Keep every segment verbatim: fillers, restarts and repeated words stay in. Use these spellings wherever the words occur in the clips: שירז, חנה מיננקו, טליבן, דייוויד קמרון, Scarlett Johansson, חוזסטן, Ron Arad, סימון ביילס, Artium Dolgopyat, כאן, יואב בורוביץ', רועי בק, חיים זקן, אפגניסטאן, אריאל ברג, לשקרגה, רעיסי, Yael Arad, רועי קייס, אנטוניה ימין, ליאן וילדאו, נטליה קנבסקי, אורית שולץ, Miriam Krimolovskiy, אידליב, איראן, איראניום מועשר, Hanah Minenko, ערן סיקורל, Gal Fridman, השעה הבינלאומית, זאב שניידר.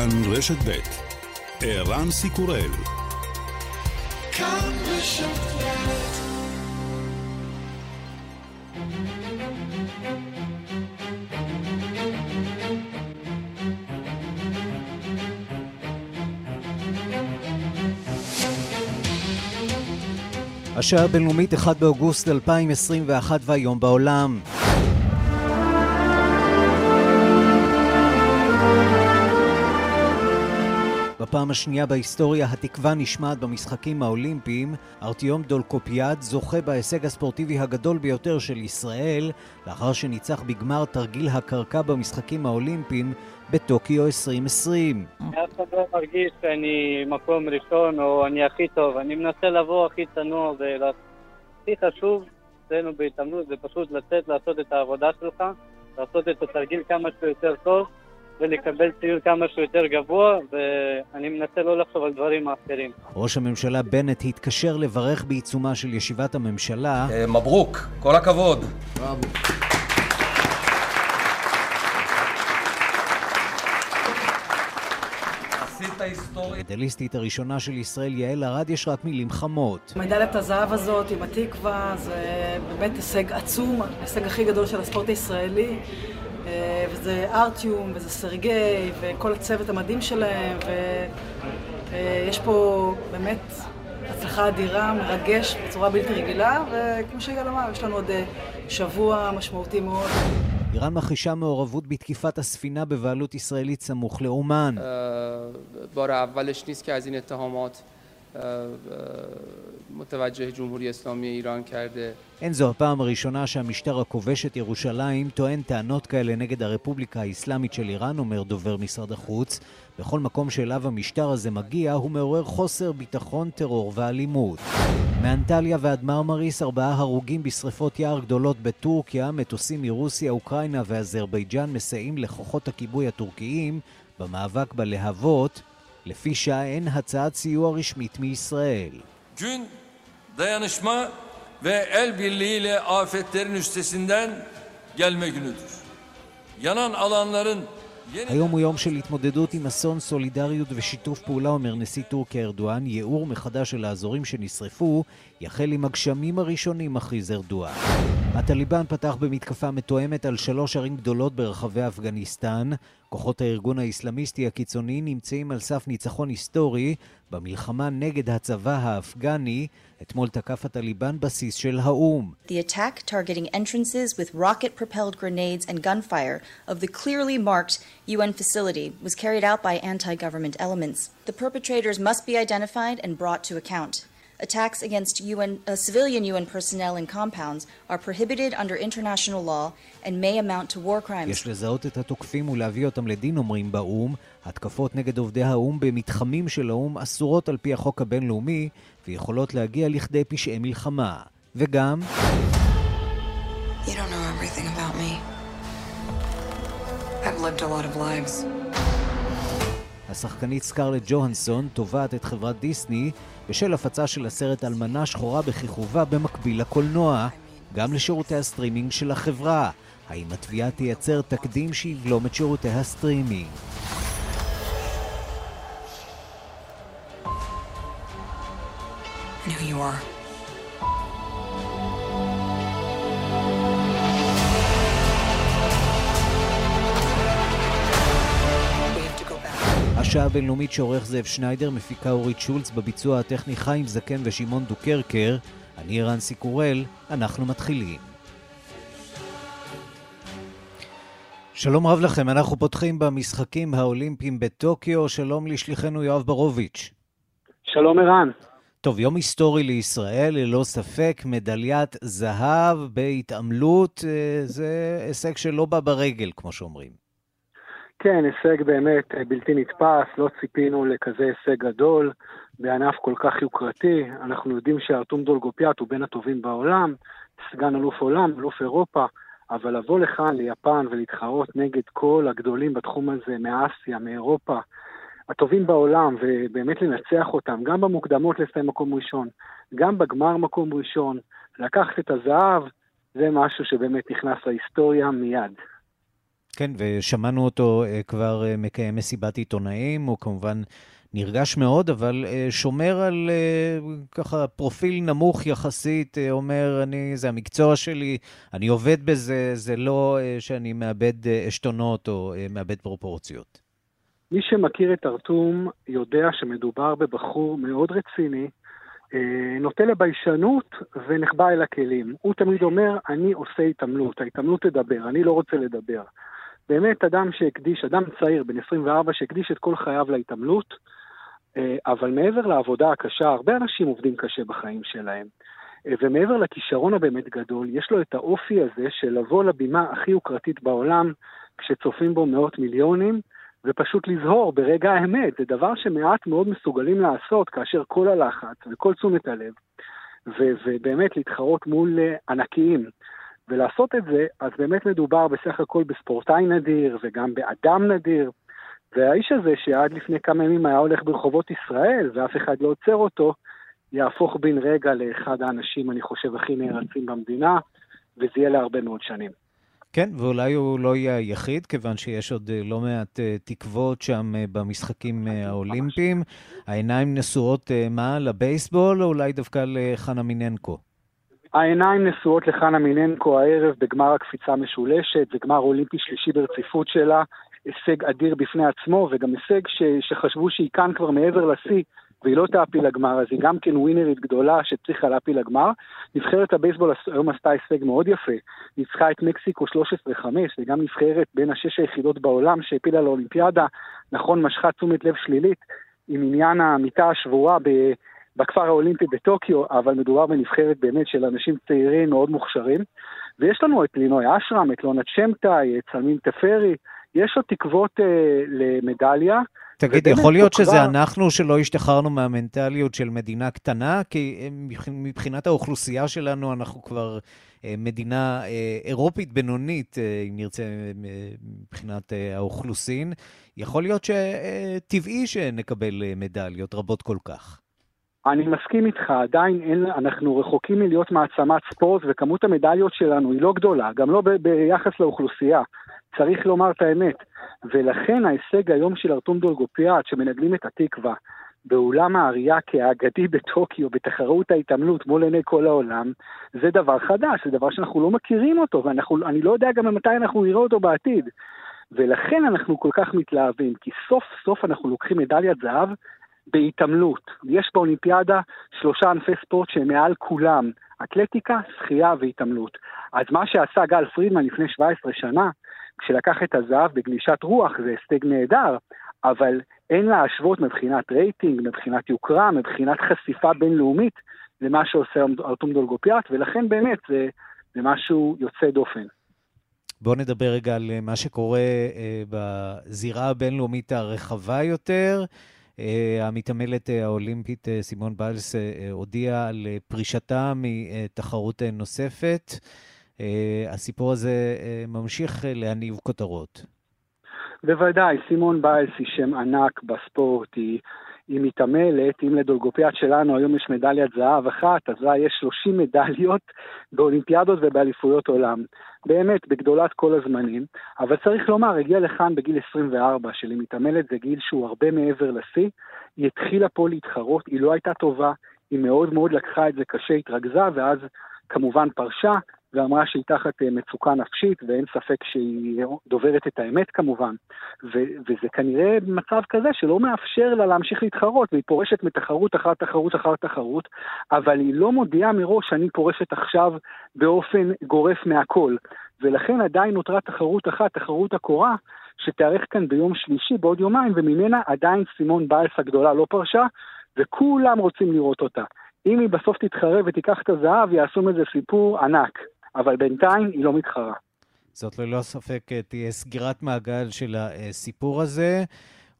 כאן רשת בית. ערן סיקורל. כאן רשת בית. השעה הבינלאומית אחד באוגוסט אלפיים עשרים ואחת והיום בעולם. בפעם השנייה בהיסטוריה התקווה נשמעת במשחקים האולימפיים. ארטיום דולגופיאט זוכה בהישג הספורטיבי הגדול ביותר של ישראל, לאחר שניצח בגמר תרגיל הקרקע במשחקים האולימפיים בטוקיו עשרים עשרים. אף אחד לא מרגיש שאני מקום ראשון או אני הכי טוב. אני מנסה לבוא הכי צנוע, והכי חשוב אצלנו בהתאמנות זה פשוט לצאת, לעשות את העבודה שלך, לעשות את התרגיל כמה שיותר טוב, ולקבל ציון כמה שיותר גבוה, ואני מנסה לא לחשוב על דברים אחרים. ראש הממשלה בנט התקשר לברך בעיצומה של ישיבת הממשלה. מברוק, כל הכבוד. בראבו. המדליסטית הראשונה של ישראל, יעל ארד, יש רק מילים חמות. מדליית הזהב הזאת עם התקווה, זה באמת הישג עצום, הישג הכי גדול של הספורט הישראלי. וזה ארטיום, וזה סרגי, וכל הצוות המדהים שלהם, ויש פה באמת הצלחה אדירה, מרגש בצורה בלתי רגילה, וכמו שיגאל אמר, יש לנו עוד שבוע משמעותי מאוד. איראן מכחישה מעורבות בתקיפת הספינה בבעלות ישראלית סמוך לאומן. בار اولش نیست که از این اتهامات متوجه جمهوری اسلامی ایران کرده. אין זו הפעם הראשונה שהמשטר הכובש את ירושלים טוען טענות כאלה נגד הרפובליקה האסלאמית של איראן, אומר דובר משרד החוץ. בכל מקום שאליו המשטר הזה מגיע הוא מעורר חוסר ביטחון, טרור ואלימות. מאנטליה ועד מרמריס, ארבעה הרוגים בשריפות יער גדולות בטורקיה. מטוסים מרוסיה, אוקראינה ואזרבייג'אן מסייעים לכוחות הכיבוי הטורקיים במאבק בלהבות. לפי שעה אין הצעת סיוע רשמית מישראל. ג'ון דיינשמה ואל בירליğiyle afetlerin üstesinden gelme günüdür. Yanan alanların היום הוא יום של התמודדות עם אסון, סולידריות ושיתוף פעולה, אומר נשיא טורקיה ארדואן. ייעור מחדש של האזורים שנשרפו יחל עם הגשמים הראשונים, מכריז ארדואן. הטליבן פתח במתקפה מתואמת על שלוש ערים גדולות ברחבי אפגניסטן. כוחות הארגון האסלאמיסטי הקיצוני נמצאים על סף ניצחון היסטורי במלחמה נגד הצבא האפגני. אתמול תקף הטליבן בסיס של האום. The attack targeting entrances with rocket-propelled grenades and gunfire of the clearly marked U N facility was carried out by anti-government elements. The perpetrators must be identified and brought to account. Attacks against U N uh, civilian U N personnel and compounds are prohibited under international law and may amount to war crimes. יש לזהות את התוקפים ולהביא אותם לדין, אומרים באום. התקפות נגד עובדי האום במתחמים של האום אסורות על פי החוק הבינלאומי ויכולות להגיע לכדי פשעי מלחמה. וגם You don't know everything about me. I've lived a lot of lives. השחקנית סקרלט ג'והנסון תובעת את חברת דיסני בשל הפצה של הסרט אלמנה שחורה בכיכובה במקביל לקולנוע, גם לשירותי הסטרימינג של החברה. האם התביעה תייצר תקדים שיבלום את שירותי הסטרימינג? New York. השעה הבינלאומית שעורך זאב שניידר, מפיקה אורית שולץ, בביצוע הטכני חיים זקן ושמעון דוקרקר. אני ערן סיקורל, אנחנו מתחילים. שלום רב לכם, אנחנו פותחים במשחקים האולימפיים בטוקיו. שלום לשליחנו יואב בורוביץ'. שלום ערן. טוב, יום היסטורי לישראל, ללא ספק. מדליית זהב בהתעמלות, זה הישג שלא בא ברגל, כמו שאומרים. כן, הישג באמת בלתי נתפס, לא ציפינו לכזה הישג גדול, בענף כל כך יוקרתי. אנחנו יודעים שארטיום דולגופיאט הוא בין הטובים בעולם, סגן אלוף עולם, אלוף אירופה, אבל לבוא לכאן, ליפן, ולהתחרות נגד כל הגדולים בתחום הזה, מאסיה, מאירופה, הטובים בעולם, ובאמת לנצח אותם, גם במוקדמות לסיים מקום ראשון, גם בגמר מקום ראשון, לקחת את הזהב, זה משהו שבאמת נכנס להיסטוריה מיד. כן, ושמענו אותו כבר מקיים מסיבת עיתונאים, הוא כמובן נרגש מאוד, אבל שומר על ככה פרופיל נמוך יחסית, אומר, אני, זה המקצוע שלי, אני עובד בזה, זה לא שאני מאבד אשתונות או מאבד פרופורציות. מי שמכיר את ארטום יודע שמדובר בבחור מאוד רציני, נוטה לביישנות ונחבא אל הכלים. הוא תמיד אומר, אני עושה התעמלות, ההתעמלות תדבר, אני לא רוצה לדבר. באמת אדם שהקדיש, אדם צעיר בן עשרים וארבע שהקדיש את כל חייו להתעמלות, אבל מעבר לעבודה הקשה, הרבה אנשים עובדים קשה בחיים שלהם, ומעבר לכישרון הבאמת גדול, יש לו את האופי הזה של לבוא לבימה הכי יוקרתית בעולם, כשצופים בו מאות מיליונים, ופשוט לזהור ברגע האמת, זה דבר שמעט מאוד מסוגלים לעשות, כאשר כל הלחץ וכל תשומת הלב, ו- ובאמת להתחרות מול ענקיים, ולעשות את זה, אז באמת מדובר בסך הכל בספורטאי נדיר, וגם באדם נדיר, והאיש הזה שעד לפני כמה ימים היה הולך ברחובות ישראל, ואף אחד לא עוצר אותו, יהפוך בין רגע לאחד האנשים, אני חושב, הכי נערצים במדינה, וזה יהיה להרבה מאוד שנים. כן, ואולי הוא לא יהיה היחיד, כיוון שיש עוד לא מעט תקוות שם במשחקים האולימפיים. העיניים נשואות מה? לבייסבול, או אולי דווקא לחנה מיננקו? העיניים נשואות לחנה מיננקו הערב בגמר הקפיצה משולשת, בגמר אולימפי שלישי ברציפות שלה, הישג אדיר בפני עצמו, וגם הישג ש- שחשבו שהיא כאן כבר מעבר לשיא, והיא לא תעפיל לגמר, אז היא גם כן ווינרית גדולה שצריכה להעפיל לגמר. נבחרת הבייסבול היום עשתה הישג מאוד יפה, ניצחה את מקסיקו שלוש עשרה חמש, וגם נבחרת בין השש היחידות בעולם שהעפילה לאולימפיאדה, נכון, משכה תשומת לב שלילית, עם עניין המיטה השבועה בכפר האולימפי בטוקיו, אבל מדובר בנבחרת באמת של אנשים צעירים מאוד מוכשרים, ויש לנו את לינוי אשרם, את לונה צ'מטאי, את סלמין תפרי, יש עוד תקוות uh, למדליה. תגיד, יכול להיות שזה כבר... אנחנו שלא השתחררנו מהמנטליות של מדינה קטנה, כי מבחינת האוכלוסייה שלנו אנחנו כבר uh, מדינה uh, אירופית בינונית, uh, אם נרצה uh, מבחינת uh, האוכלוסין, יכול להיות שטבעי uh, שנקבל uh, מדליות רבות כל כך. אני מסכים איתך, עדיין אין, אנחנו רחוקים מלהיות מעצמת ספורט, וכמות המדליות שלנו היא לא גדולה, גם לא ב- ביחס לאוכלוסייה, צריך לומר את האמת, ולכן ההישג היום של ארטום דולגופיאט, שמנגלים את התקווה, באולם הערייה כאגדי בטוקיו, בתחרות ההתעמלות מול עיני כל העולם, זה דבר חדש, זה דבר שאנחנו לא מכירים אותו, ואני לא יודע גם מתי אנחנו נראה אותו בעתיד, ולכן אנחנו כל כך מתלהבים, כי סוף סוף אנחנו לוקחים מדליית זהב, בהתעמלות. יש באולימפיאדה שלושה ענפי ספורט שהם מעל כולם, אתלטיקה, שחייה והתעמלות. אז מה שעשה גל פרידמן לפני שבע עשרה שנה, כשלקח את הזהב בגלישת רוח, זה הישג נהדר, אבל אין להשוות מבחינת רייטינג, מבחינת יוקרה, מבחינת חשיפה בינלאומית, למה שעושה ארטום דולגופיאט, ולכן באמת זה, זה משהו יוצא דופן. בואו נדבר רגע על מה שקורה בזירה הבינלאומית הרחבה יותר, המתעמלת האולימפית סימון ביילס הודיעה על פרישתה מתחרות נוספת. הסיפור הזה ממשיך להניב כותרות. בוודאי, סימון ביילס היא שם ענק בספורט, היא, היא מתעמלת, אם לדולגופיאט שלנו היום יש מדליית זהב אחת, אז לה יש שלושים מדליות באולימפיאדות ובאליפויות עולם. באמת, בגדולת כל הזמנים, אבל צריך לומר, הגיע לכאן בגיל עשרים וארבע, שלי מתעמלת זה גיל שהוא הרבה מעבר לשיא, היא התחילה פה להתחרות, היא לא הייתה טובה, היא מאוד מאוד לקחה את זה קשה, התרכזה, ואז כמובן פרשה, ואמרה שהיא תחת מצוקה נפשית, ואין ספק שהיא דוברת את האמת כמובן, ו- וזה כנראה מצב כזה שלא מאפשר לה להמשיך להתחרות, והיא פורשת מתחרות אחר תחרות אחר תחרות, אבל היא לא מודיעה מראש שאני פורשת עכשיו באופן גורף מהכל, ולכן עדיין נותרה תחרות אחת, תחרות הקורא, שתארך כאן ביום שלישי בעוד יומיים, וממנה עדיין סימון ביילס הגדולה לא פרשה, וכולם רוצים לראות אותה. אם היא בסוף תתחרה ותיקח את הזהב, יעשו מזה סיפור ענק. אבל בינתיים היא לא מתחרה. זאת ללא ספק תהיה סגירת מעגל של הסיפור הזה,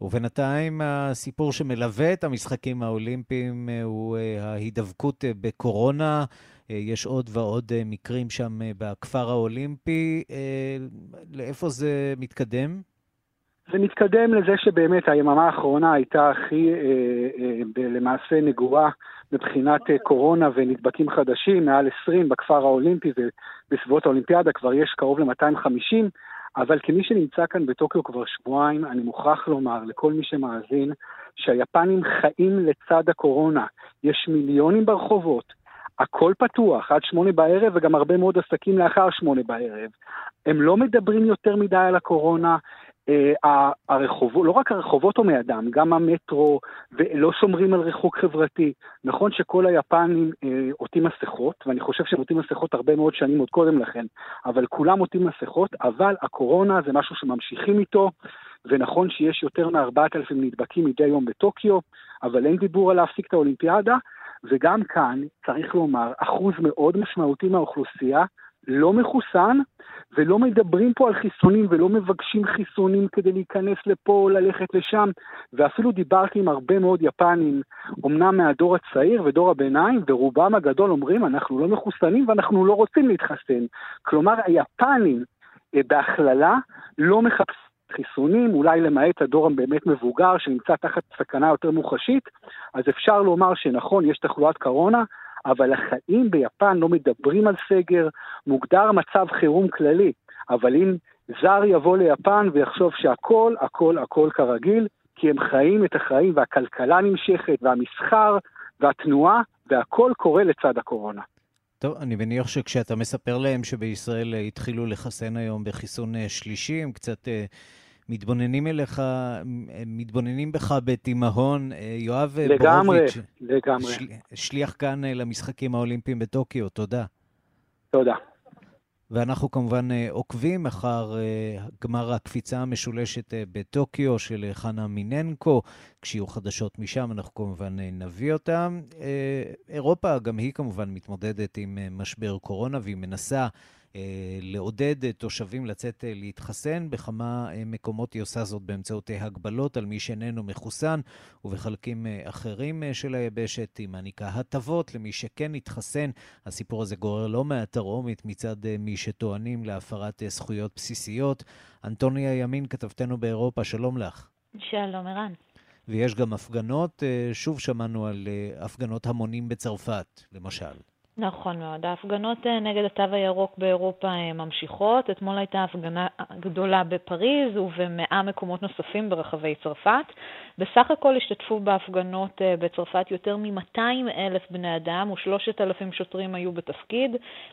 ובינתיים הסיפור שמלווה את המשחקים האולימפיים הוא ההידבקות בקורונה, יש עוד ועוד מקרים שם בכפר האולימפי, לאיפה זה מתקדם? זה מתקדם לזה שבאמת היממה האחרונה הייתה הכי למעשה נגועה, מבחינת קורונה ונדבקים חדשים, מעל עשרים בכפר האולימפי ובסביבות האולימפיאדה כבר יש קרוב ל-מאתיים וחמישים, אבל כמי שנמצא כאן בטוקיו כבר שבועיים, אני מוכרח לומר לכל מי שמאזין, שהיפנים חיים לצד הקורונה. יש מיליונים ברחובות, הכל פתוח, עד שמונה בערב, וגם הרבה מאוד עסקים לאחר שמונה בערב. הם לא מדברים יותר מדי על הקורונה, אה, הרחובות, לא רק הרחובות או מאדם, גם המטרו, ולא שומרים על ריחוק חברתי. נכון שכל היפנים אה, עוטים מסכות, ואני חושב שהם עוטים מסכות הרבה מאוד שנים עוד קודם לכן, אבל כולם עוטים מסכות, אבל הקורונה זה משהו שממשיכים איתו, ונכון שיש יותר מ-ארבעת אלפים נדבקים מדי יום בטוקיו, אבל אין דיבור על להפסיק את האולימפיאדה, וגם כאן צריך לומר אחוז מאוד משמעותי מהאוכלוסייה לא מחוסן, ולא מדברים פה על חיסונים ולא מבקשים חיסונים כדי להיכנס לפה או ללכת לשם, ואפילו דיברתי עם הרבה מאוד יפנים, אמנם מהדור הצעיר ודור הביניים, ורובם הגדול אומרים אנחנו לא מחוסנים ואנחנו לא רוצים להתחסן. כלומר היפנים בהכללה לא מחפשים חיסונים, אולי למעט הדור הבאמת מבוגר שנמצא תחת סכנה יותר מוחשית, אז אפשר לומר שנכון, יש תחלואת קורונה, אבל החיים ביפן לא מדברים על סגר, מוגדר מצב חירום כללי, אבל אם זר יבוא ליפן ויחשוב שהכל, הכל, הכל כרגיל, כי הם חיים את החיים והכלכלה נמשכת והמסחר והתנועה והכל קורה לצד הקורונה. טוב, אני מניח שכשאתה מספר להם שבישראל התחילו לחסן היום בחיסון שלישי, הם קצת מתבוננים אליך, מתבוננים בך בתימהון. יואב בורוביץ', לגמרי. שליח כאן למשחקים האולימפיים בטוקיו, תודה. תודה. ואנחנו כמובן עוקבים אחר גמר הקפיצה המשולשת בטוקיו של חנה מיננקו. כשיהיו חדשות משם אנחנו כמובן נביא אותם. אירופה גם היא כמובן מתמודדת עם משבר קורונה, והיא מנסה לעודד תושבים לצאת להתחסן. בכמה מקומות היא עושה זאת באמצעות הגבלות על מי שאיננו מחוסן, ובחלקים אחרים של היבשת היא מעניקה הטבות למי שכן התחסן. הסיפור הזה גורר לא מעט תרעומת מצד מי שטוענים להפרת זכויות בסיסיות. אנטוניה ימין, כתבתנו באירופה, שלום לך. שלום ערן. ויש גם הפגנות, שוב שמענו על הפגנות המונים בצרפת למשל. נכון מאוד. ההפגנות נגד התו הירוק באירופה ממשיכות. אתמול הייתה הפגנה גדולה בפריז ובמאה מקומות נוספים ברחבי צרפת. בסך הכל השתתפו בהפגנות בצרפת יותר מ-מאתיים אלף בני אדם ו-שלושת אלפים שוטרים היו בתפקיד.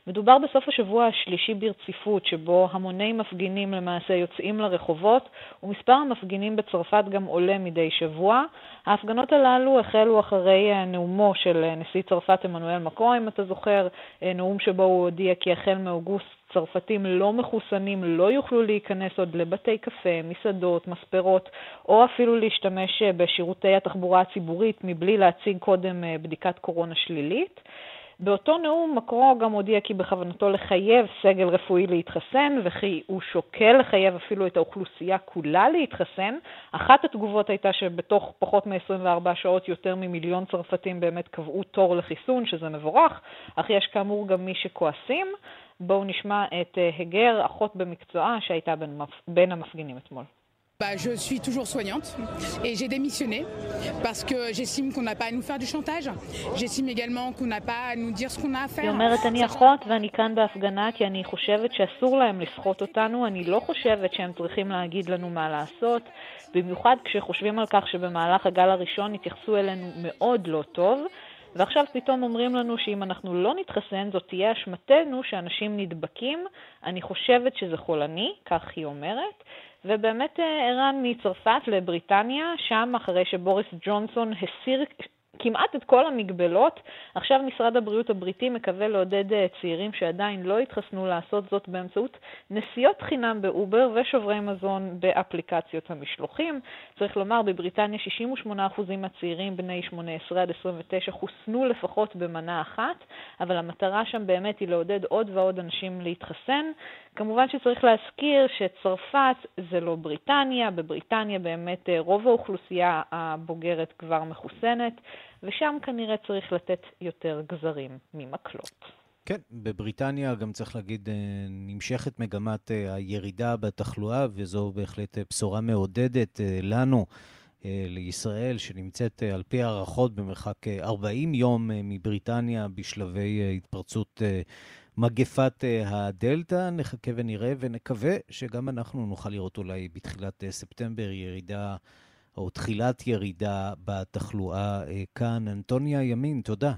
מדובר בסוף השבוע השלישי ברציפות שבו המוני מפגינים למעשה יוצאים לרחובות, ומספר המפגינים בצרפת גם עולה מדי שבוע. ההפגנות הללו החלו אחרי נאומו של נשיא צרפת אמנואל מקרון, אם אתה זוכר, נאום שבו הוא הודיע כי החל מאוגוסט צרפתים לא מחוסנים לא יוכלו להיכנס עוד לבתי קפה, מסעדות, מספרות, או אפילו להשתמש בשירותי התחבורה הציבורית מבלי להציג קודם בדיקת קורונה שלילית. באותו נאום מקרון גם הודיע כי בכוונתו לחייב סגל רפואי להתחסן, וכי הוא שוקל לחייב אפילו את האוכלוסייה כולה להתחסן. אחת התגובות הייתה שבתוך פחות מ-עשרים וארבע שעות יותר ממיליון צרפתים באמת קבעו תור לחיסון, שזה מבורך, אך יש כאמור גם מי שכועסים. בואו נשמע את הגר, אחות במקצועה, שהייתה בין, בין המפגינים אתמול. Bah, je suis toujours soignante et j'ai démissionné parce que j'estime qu'on n'a pas à nous faire du chantage. J'estime également qu'on n'a pas à nous dire ce qu'on a à faire. היא אומרת, אני אחות ואני כאן בהפגנה כי אני חושבת שאסור להם לסחוט אותנו, אני לא חושבת שהם צריכים להגיד לנו מה לעשות, במיוחד כשחושבים על כך שבמהלך הגל הראשון התייחסו אלינו מאוד לא טוב, ועכשיו פתאום אומרים לנו שאם אנחנו לא נתחסן זאת תהיה אשמתנו שאנשים נדבקים. אני חושבת שזה חולני, כך היא אומרת. ובאמת ערן, מצרפת לבריטניה, שם אחרי שבוריס ג'ונסון הסיר כמעט את כל המגבלות, עכשיו משרד הבריאות הבריטי מקווה לעודד צעירים שעדיין לא התחסנו לעשות זאת באמצעות נסיעות חינם באובר ושוברי מזון באפליקציות המשלוחים. צריך לומר, בבריטניה שישים ושמונה אחוז מהצעירים בני שמונה עשרה עד עשרים ותשע חוסנו לפחות במנה אחת, אבל המטרה שם באמת היא לעודד עוד ועוד אנשים להתחסן. כמובן שצריך להזכיר שצרפת זה לא בריטניה, בבריטניה באמת רוב האוכלוסייה הבוגרת כבר מחוסנת, ושם כנראה צריך לתת יותר גזרים ממקלות. כן, בבריטניה גם צריך להגיד נמשכת מגמת הירידה בתחלואה, וזו בהחלט בשורה מעודדת לנו, לישראל, שנמצאת על פי הערכות במרחק ארבעים יום מבריטניה בשלבי התפרצות מגפת הדלטה. נחכה ונראה ונקווה שגם אנחנו נוכל לראות אולי בתחילת ספטמבר ירידה או תחילת ירידה בתחלואה כאן. אנטוניה ימין, תודה.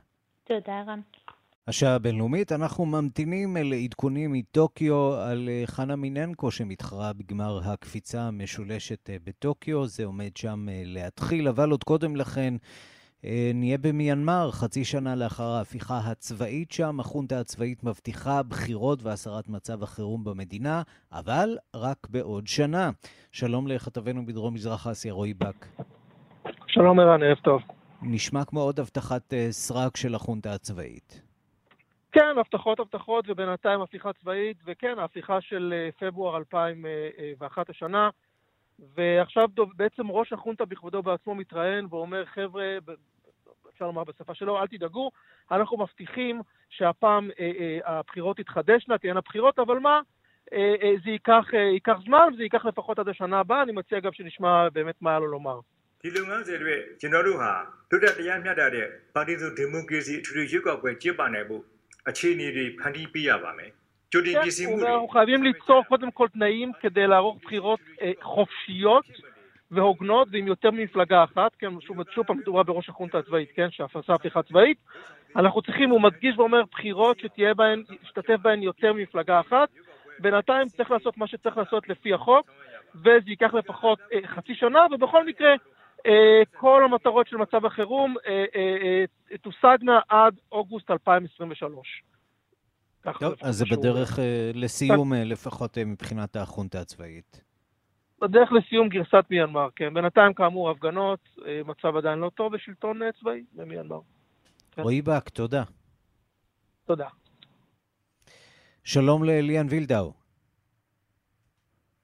תודה רן. השעה הבינלאומית, אנחנו ממתינים לעדכונים מטוקיו על חנה מיננקו שמתחרה בגמר הקפיצה המשולשת בטוקיו. זה עומד שם להתחיל, אבל עוד קודם לכן נהיה במיאנמאר, חצי שנה לאחר ההפיכה הצבאית שם. החונטה הצבאית מבטיחה בחירות והסרת מצב החירום במדינה, אבל רק בעוד שנה. שלום לכתבנו בדרום מזרח אסיה, רועי בק. שלום ערן, ערב טוב. נשמע כמו עוד הבטחת סרק של החונטה הצבאית. כן, הבטחות הבטחות ובינתיים הפיכה צבאית, וכן, ההפיכה של פברואר אלפיים ואחת השנה, ועכשיו בעצם ראש החונטה בכבודו בעצמו מתראיין ואומר, חבר'ה, אפשר לומר בשפה שלו, אל תדאגו, אנחנו מבטיחים שהפעם אה, אה, הבחירות יתחדשנה, תהיינה בחירות, אבל מה? אה, אה, זה ייקח, אה, ייקח זמן, זה ייקח לפחות עד השנה הבאה. אני מציע גם שנשמע באמת מה היה לו לומר. Kilungan selve jinaruha tudda tayan myatta de partisu democracy thuri yukkakwe jipanai bu achini ri phandi piyabame. Jodi pisimu ri u khayim litzor kodem kol tnaim kede la'arokh bkhirot khofshiyot vehognot veim yoter mimflaga achat ken shum shupam medura berosh khunta tzva'it ken she'afasa pichat tzva'it. Anachnu tsikhim u madgish veomer bkhirot shetiye bahen shtatef bahen yoter mimflaga achat. Binatayim tzarich la'asot ma she'tzarich la'asot lefi ha'chok veze yikach lepachot khatsi shana vebechol mikra כל המטרות של מצב החירום תושגנה עד אוגוסט אלפיים עשרים ושלוש. טוב, אז זה בדרך לסיום לפחות מבחינת החונטה הצבאית. בדרך לסיום גרסת מיאנמאר, כן. בינתיים כאמור הפגנות, מצב עדיין לא טוב בשלטון צבאי במיאנמאר. רועי בק, תודה. תודה. שלום לליאן וילדאו.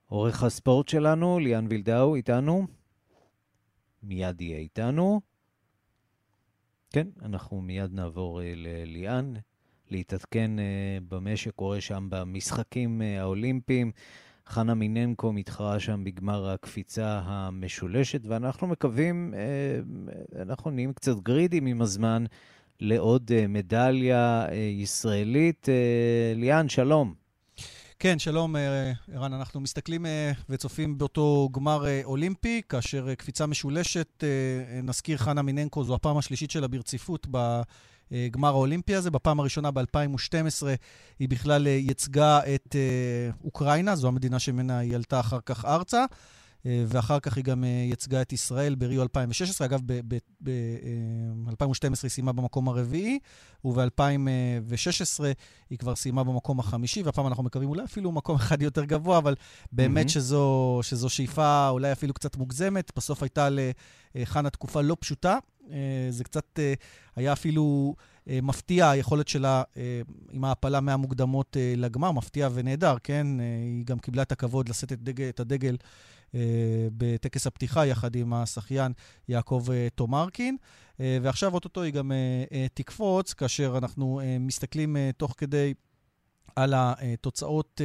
עורך הספורט שלנו, ליאן וילדאו, איתנו? מיד יהיה איתנו. כן, אנחנו מיד נעבור לליאן, להתעדכן במה שקורה שם במשחקים האולימפיים. חנה מיננקו מתחרה שם בגמר הקפיצה המשולשת, ואנחנו מקווים, אנחנו נהיים קצת גרידים עם הזמן, לעוד מדליה ישראלית. ליאן, שלום. כן, שלום ערן, אנחנו מסתכלים וצופים באותו גמר אולימפי, כאשר קפיצה משולשת, נזכיר חנה מיננקו, זו הפעם השלישית שלה ברציפות בגמר האולימפי הזה. בפעם הראשונה ב-אלפיים ושתים עשרה היא בכלל יצגה את אוקראינה, זו המדינה שמנה היא עלתה אחר כך ארצה, ואחר כך היא גם יצגה את ישראל בריו אלפיים ושש עשרה, אגב ב-אלפיים ושתים עשרה היא סיימה במקום הרביעי, וב-אלפיים ושש עשרה היא כבר סיימה במקום החמישי, והפעם אנחנו מקווים אולי אפילו מקום אחד יותר גבוה, אבל באמת שזו, שזו שאיפה אולי אפילו קצת מוגזמת, בסוף הייתה לחנה תקופה לא פשוטה, זה קצת היה אפילו מפתיע, היכולת שלה עם ההפלה מהמוקדמות לגמר, מפתיע ונהדר, כן? היא גם קיבלה את הכבוד לשאת את הדגל, את הדגל בטקס הפתיחה יחד עם השחיין יעקב תומרקין, ועכשיו אוטוטו היא גם תקפוץ, כאשר אנחנו מסתכלים תוך כדי על התוצאות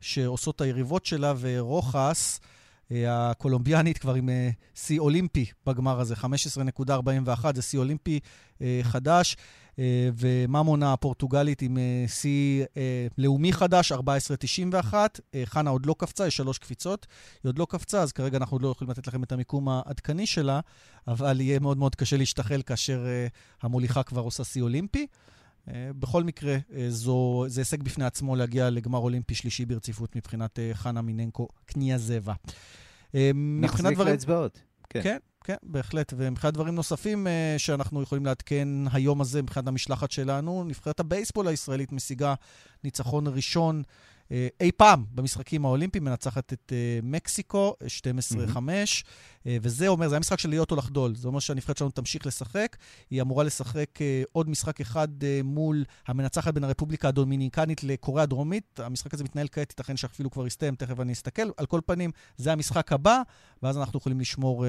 שעושות היריבות שלה, ורוחס, הקולומביאנית כבר עם סי אולימפי בגמר הזה, חמש עשרה נקודה ארבעים ואחת, זה סי אולימפי חדש, וממונה הפורטוגלית עם סי לאומי חדש, ארבע עשרה נקודה תשעים ואחת, חנה עוד לא קפצה, יש שלוש קפיצות, היא עוד לא קפצה, אז כרגע אנחנו עוד לא יכולים לתת לכם את המיקום העדכני שלה, אבל יהיה מאוד מאוד קשה להשתחל כאשר המוליכה כבר עושה סי אולימפי. בכל מקרה, זו, זה הישג בפני עצמו להגיע לגמר אולימפי שלישי ברציפות מבחינת חנה מיננקו קניאזבה. נחזיק לאצבעות. כן. כן, כן, בהחלט. ומבחינת דברים נוספים שאנחנו יכולים לעדכן היום הזה, מבחינת המשלחת שלנו, נבחרת הבייסבול הישראלית משיגה ניצחון ראשון אי פעם במשחקים האולימפיים, מנצחת את מקסיקו, שתים עשרה חמש, וזה אומר, זה היה משחק של להיות או לחדול, זה אומר שהנבחרת שלנו תמשיך לשחק, היא אמורה לשחק עוד משחק אחד מול המנצחת בין הרפובליקה הדומיניקנית לקוריאה הדרומית, המשחק הזה מתנהל כעת, ייתכן שאפילו כבר יסתיים, תכף אני אסתכל, על כל פנים, זה המשחק הבא, ואז אנחנו יכולים לשמור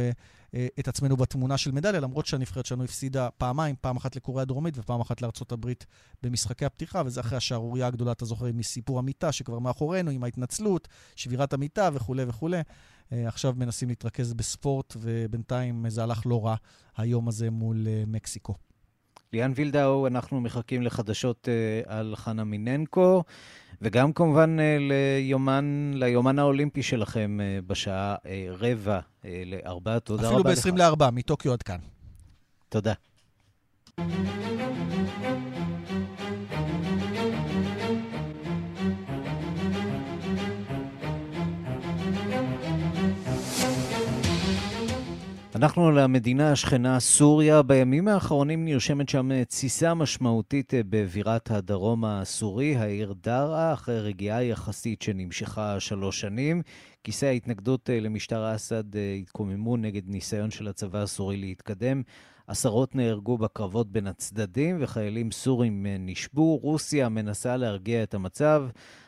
את עצמנו בתמונה של מדליה, למרות שהנבחרת שלנו הפסידה פעמיים, פעם אחת לקוריאה הדרומית ופעם אחת לארצות הברית במשחקי הפתיחה, וזה אחרי השערורייה הגדולה, אתה זוכר, מסיפור המיטה שכבר מאחורינו, עם ההתנצלות, שבירת המיטה וכולי וכולי. עכשיו מנסים להתרכז בספורט, ובינתיים זה הלך לא רע היום הזה מול מקסיקו. ליאן וילדאו, אנחנו מחכים לחדשות על חנה מיננקו, וגם כמובן ליומן, ליומן האולימפי שלכם בשעה רבע לארבע. תודה רבה לך. אפילו ב-עשרים לארבע, מטוקיו עד כאן. תודה. אנחנו למדינה השכנה סוריה. בימים האחרונים נרשמת שם ציסה משמעותית בבירת הדרום הסורי, העיר דרעה, אחרי רגיעה יחסית שנמשכה שלוש שנים. כיסא ההתנגדות למשטר אסד התקוממו נגד ניסיון של הצבא הסורי להתקדם. עשרות נהרגו בקרבות בין הצדדים וחיילים סורים נשבו. רוסיה מנסה להרגיע את המצב,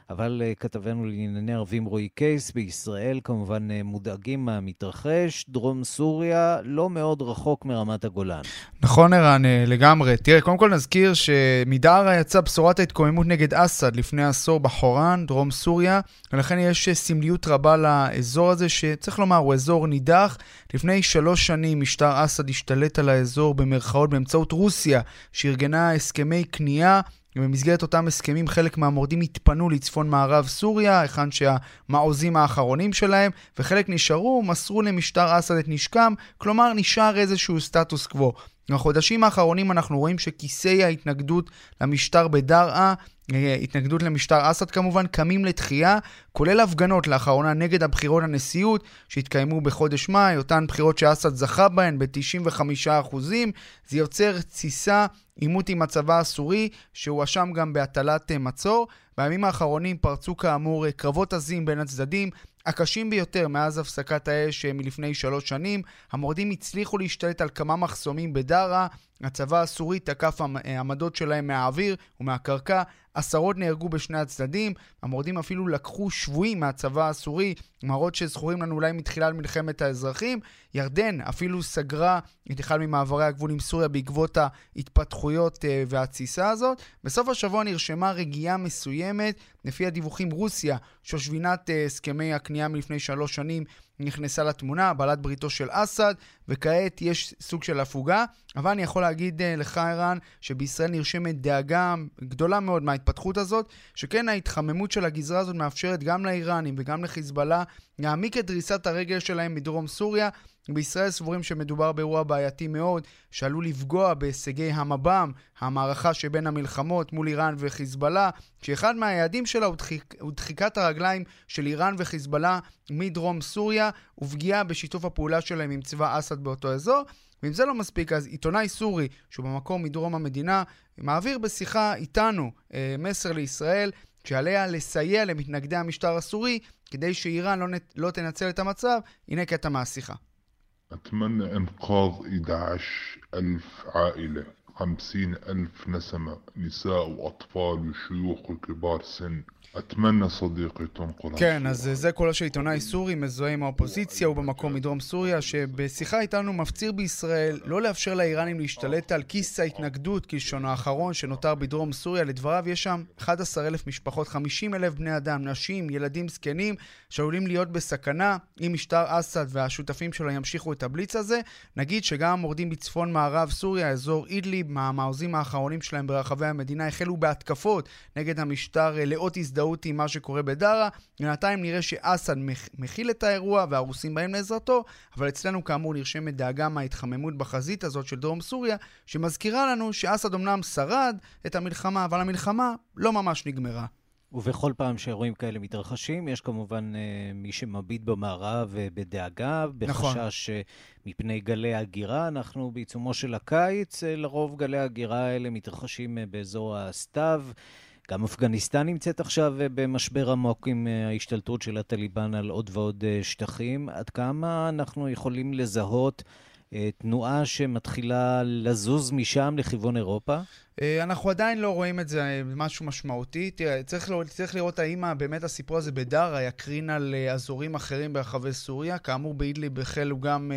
אבל כתבנו לענייני ערבים רועי קייס בישראל כמובן מודאגים מהמתרחש. דרום סוריה לא מאוד רחוק מרמת הגולן. נכון ערן, לגמרי. תראה, קודם כל נזכיר שמדערה יצאה בשורת ההתקוממות נגד אסד לפני עשור בחורן, דרום סוריה, ולכן יש סמליות רבה לאזור הזה שצריך לומר הוא אזור נידח. לפני שלוש שנים משטר אסד השתלט על האזור במרכאות באמצעות רוסיה שארגנה הסכמי קנייה, ובמסגרת אותם הסכמים חלק מהמורדים התפנו לצפון מערב סוריה, היכן שהמעוזים האחרונים שלהם, וחלק נשארו, מסרו למשטר אסד את נשקם, כלומר נשאר איזשהו סטטוס קוו. בחודשים האחרונים אנחנו רואים שכיסי ההתנגדות למשטר בדרעה, התנגדות למשטר אסד כמובן, קמים לתחייה, כולל הפגנות לאחרונה נגד הבחירות הנשיאות שהתקיימו בחודש מאי, אותן בחירות שאסד זכה בהן ב-תשעים וחמישה אחוז. זה יוצר ציסה, עימות עם הצבא הסורי שהוא אשם גם בהטלת מצור. בימים האחרונים פרצו כאמור קרבות עזים בין הצדדים, הקשים ביותר מאז הפסקת האש מלפני שלוש שנים. המורדים הצליחו להשתלט על כמה מחסומים בדרעה, הצבא הסורי תקף עמדות שלהם מהאוויר ומהקרקע, עשרות נהרגו בשני הצדדים, המורדים אפילו לקחו שבויים מהצבא הסורי, מראות שזכורים לנו אולי מתחילת מלחמת האזרחים. ירדן אפילו סגרה את אחד ממעברי הגבול עם סוריה בעקבות ההתפתחויות והציסה הזאת. בסוף השבוע נרשמה רגיעה מסוימת, לפי הדיווחים רוסיה, שושבינת הסכמי הקנייה מלפני שלוש שנים, נכנסה לתמונה, בעלת בריתו של אסד, וכעת יש סוג של הפוגה. אבל אני יכול להגיד לך ערן, שבישראל נרשמת דאגה גדולה מאוד מההתפתחות הזאת, שכן ההתחממות של הגזרה הזאת מאפשרת גם לאיראנים וגם לחיזבאללה להעמיק את דריסת הרגל שלהם מדרום סוריה. בישראל סבורים שמדובר באירוע בעייתי מאוד, שעלול לפגוע בהישגי המב"ם, המערכה שבין המלחמות מול איראן וחיזבאללה, שאחד מהיעדים שלה הוא, דחיק, הוא דחיקת הרגליים של איראן וחיזבאללה מדרום סוריה, ופגיעה בשיתוף הפעולה שלהם עם צבא אסד באותו אזור. ואם זה לא מספיק, אז עיתונאי סורי, שהוא במקום מדרום המדינה, מעביר בשיחה איתנו אה, מסר לישראל, שעליה לסייע למתנגדי המשטר הסורי, כדי שאיראן לא, נת, לא תנצל את המצב. הנה קטע מהשיחה. أتمنى إنقاذ أحد عشر ألف عائلة، خمسين ألف نسمة، نساء وأطفال وشيوخ وكبار سن. أتمنى صديقي تنقل. כן, אז זה כל השעיתונאי סורי מזוהה עם האופוזיציה ובמקום מדרום סוריה, שבשיחה איתנו מפציר בישראל לא לאפשר לאיראנים להשתלט על כיס ההתנגדות כלשון האחרון שנותר בדרום סוריה. לדבריו יש שם אחד עשר אלף משפחות, חמישים אלף בני אדם, נשים, ילדים, זקנים, שעלולים להיות בסכנה אם משטר אסד והשותפים שלו ימשיכו את הבליץ הזה. נגיד שגם המורדים בצפון מערב סוריה, אזור אידליב, המעוזים האחרונים שלהם ברחבי המדינה, החלו בהתקפות נגד המשטר לאות הזדמנות עם מה שקורה בדרעה. בינתיים נראה שאסד מכיל את האירוע והרוסים באים לעזרתו, אבל אצלנו כאמור נרשמת דאגה מההתחממות בחזית הזאת של דרום סוריה, שמזכירה לנו שאסד אמנם שרד את המלחמה, אבל המלחמה לא ממש נגמרה. ובכל פעם שאירועים כאלה מתרחשים, יש כמובן מי שמביט במערב בדאגה, בחשש מפני גלי הגירה. אנחנו בעיצומו של הקיץ, לרוב גלי הגירה האלה מתרחשים באזור הסתיו. גם אפגניסטן נמצאת עכשיו במשבר עמוק עם ההשתלטות של הטליבן על עוד ועוד שטחים. עד כמה אנחנו יכולים לזהות תנועה שמתחילה לזוז משם לכיוון אירופה? אנחנו עדיין לא רואים את זה משהו משמעותי. צריך, צריך לראות האם באמת הסיפור הזה בדרעא יקרין על אזורים אחרים ברחבי סוריה. כאמור באידליב החלו גם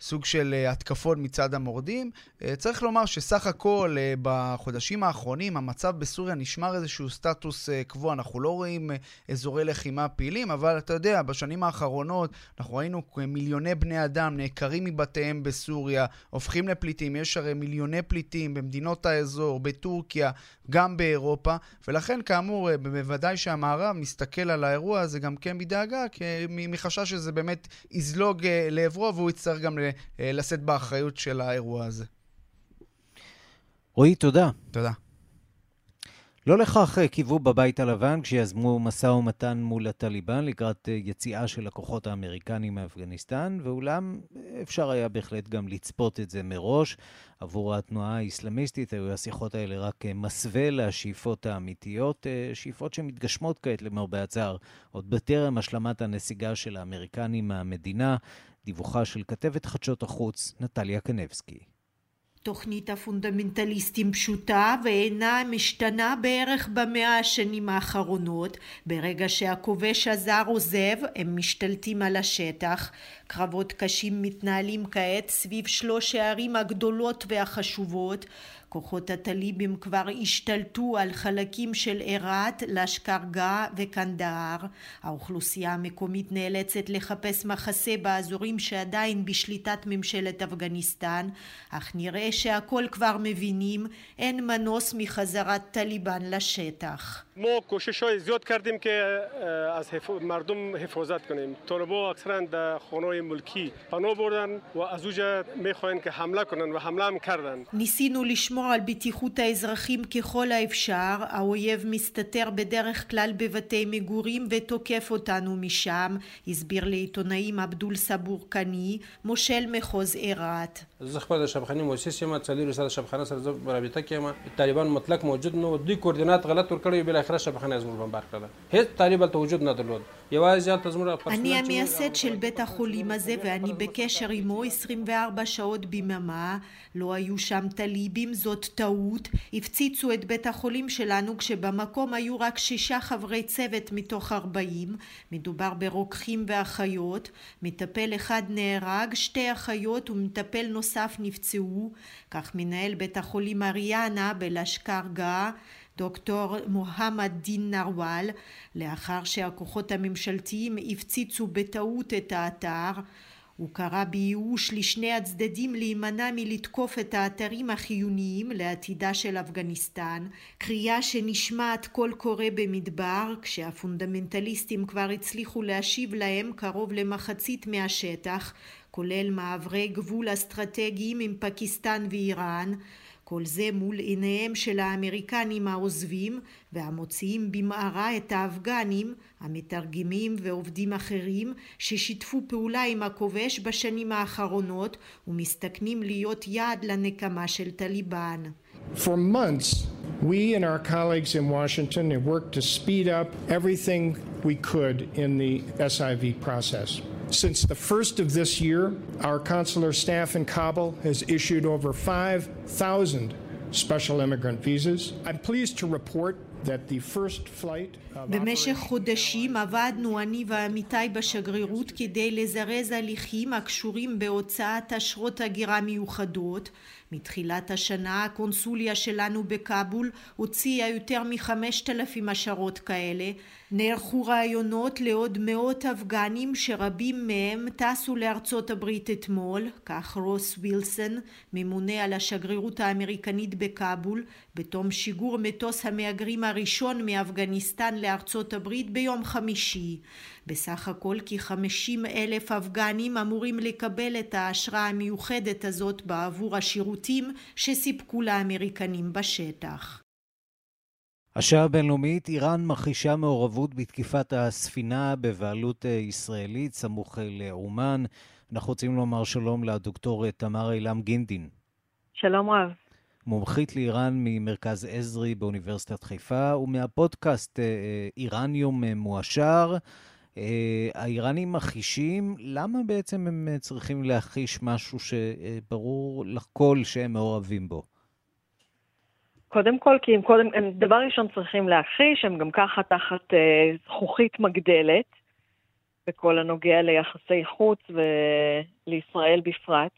סוג של התקפות מצד המורדים. צריך לומר שסך הכל בחודשים האחרונים המצב בסוריה נשמר איזשהו סטטוס קבוע. אנחנו לא רואים אזורי לחימה פעילים, אבל אתה יודע, בשנים האחרונות אנחנו ראינו מיליוני בני אדם נעקרים מבתיהם בסוריה, הופכים לפליטים. יש הרי מיליוני פליטים במדינות האזור, בטורקיה, גם באירופה, ולכן כאמור בוודאי שהמערב מסתכל על האירוע הזה גם כן בדאגה, מחשש שזה באמת יזלוג לעברו והוא יצטרך גם לשאת באחריות של האירוע הזה. רועי, תודה. תודה. לא לכך קיוו בבית הלבן כשיזמו מסע ומתן מול הטליבן לקראת יציאה של הכוחות האמריקנים מאפגניסטן, ואולם אפשר היה בהחלט גם לצפות את זה מראש. עבור התנועה האסלאמיסטית היו השיחות האלה רק מסווה לשאיפות האמיתיות, שאיפות שמתגשמות כעת למרבה הצער, עוד בטרם השלמת הנסיגה של האמריקנים מהמדינה. דיווחה של כתבת חדשות החוץ נטליה קנבסקי. תוכנית הפונדמנטליסטים פשוטה ואינה משתנה בערך במאה השנים האחרונות. ברגע שהכובש הזר עוזב, הם משתלטים על השטח. קרבות קשים מתנהלים כעת סביב שלוש הערים הגדולות והחשובות. כוחות הטליבים כבר השתלטו על חלקים של עיראק, לשקרגה וקנדהר. האוכלוסייה המקומית נאלצת לחפש מחסה באזורים שעדיין בשליטת ממשלת אפגניסטן, אך נראה שהכל כבר מבינים, אין מנוס מחזרת טליבן לשטח. ما کوشش‌های زیاد کردیم که از مردم حفاظت کنیم. طالبان اکثراً در خانه‌های ملکی پناه بردن و از اونجا می‌خواهند که حمله کنند و حمله هم کردند. ניסינו לשמור על בטיחות האזרחים ככל האפשר. האויב מסתתר בדרך כלל בבתי מגורים ותוקף אותנו משם, הסביר לעיתונאים עבדול סבור קני, מושל מחוז עיראק. زخبر شبخانی موسسه ما صدر شبخانه سره رابطه کیما طالبان مطلق موجود نو دوی کوردینات غلط ورکړی بل אחרי שבחנה זמור במבר כלל. היית טליב על תווג'וד נדלוד. אני המייסד של בית החולים הזה ואני בקשר עמו עשרים וארבע שעות ביממה. לא היו שם טליבים, זאת טעות. הפציצו את בית החולים שלנו כשבמקום היו רק שישה חברי צוות מתוך ארבעים. מדובר ברוקחים ואחיות. מטפל אחד נהרג, שתי אחיות ומטפל נוסף נפצעו. כך מנהל בית החולים אריאנה בלשקרגה דוקטור מוחמד דין נרוואל, לאחר שהכוחות הממשלתיים הפציצו בטעות את האתר. הוא קרא בייאוש לשני הצדדים להימנע מלתקוף את האתרים החיוניים לעתידה של אפגניסטן, קריאה שנשמעת קול קורא במדבר, כשהפונדמנטליסטים כבר הצליחו להשיב להם קרוב למחצית מהשטח, כולל מעברי גבול אסטרטגיים עם פקיסטן ואיראן, כל זה מול עיניהם של האמריקנים העוזבים והמוציאים במערה את האפגנים, המתרגמים ועובדים אחרים ששיתפו פעולה עם הכובש בשנים האחרונות ומסתכנים להיות יעד לנקמה של טליבן. For months, we and our colleagues in Washington have worked to speed up everything we could in the S I V process. Since the first of this year, our consular staff in Kabul has issued over five thousand special immigrant visas. I'm pleased to report that the first flight of במשך חודשים עבדנו אני ועמיתי בשגרירות כדי לזרז הליכים הקשורים בהוצאת אשרות הגירה מיוחדות. מתחילת השנה הקונסוליה שלנו בקאבול הוציאה יותר מ-חמשת אלפים אשרות כאלה. נערכו רעיונות לעוד מאות אפגנים שרבים מהם טסו לארצות הברית אתמול, כך רוס וילסון, ממונה על השגרירות האמריקנית בקאבול, בתום שיגור מטוס המהגרים הראשון מאפגניסטן לארצות הברית ביום חמישי. בסך הכל כ-חמישים אלף אפגנים אמורים לקבל את האשרה המיוחדת הזאת בעבור השירותים שסיפקו לאמריקנים בשטח. השעה הבינלאומית, איראן מכחישה מעורבות בתקיפת הספינה בבעלות ישראלית סמוך לאומן. אנחנו רוצים לומר שלום לדוקטור תמר אילם גינדין. שלום רב. מומחית לאיראן ממרכז עֶזְרי באוניברסיטת חיפה ומהפודקאסט איראניום מועשר. האיראנים מכחישים, למה בעצם הם צריכים להכחיש משהו שברור לכל שהם מעורבים בו? קודם כל, כי הם, קודם, הם דבר ראשון צריכים להכחיש, הם גם ככה תחת אה, זכוכית מגדלת, בכל הנוגע ליחסי חוץ ולישראל בפרט,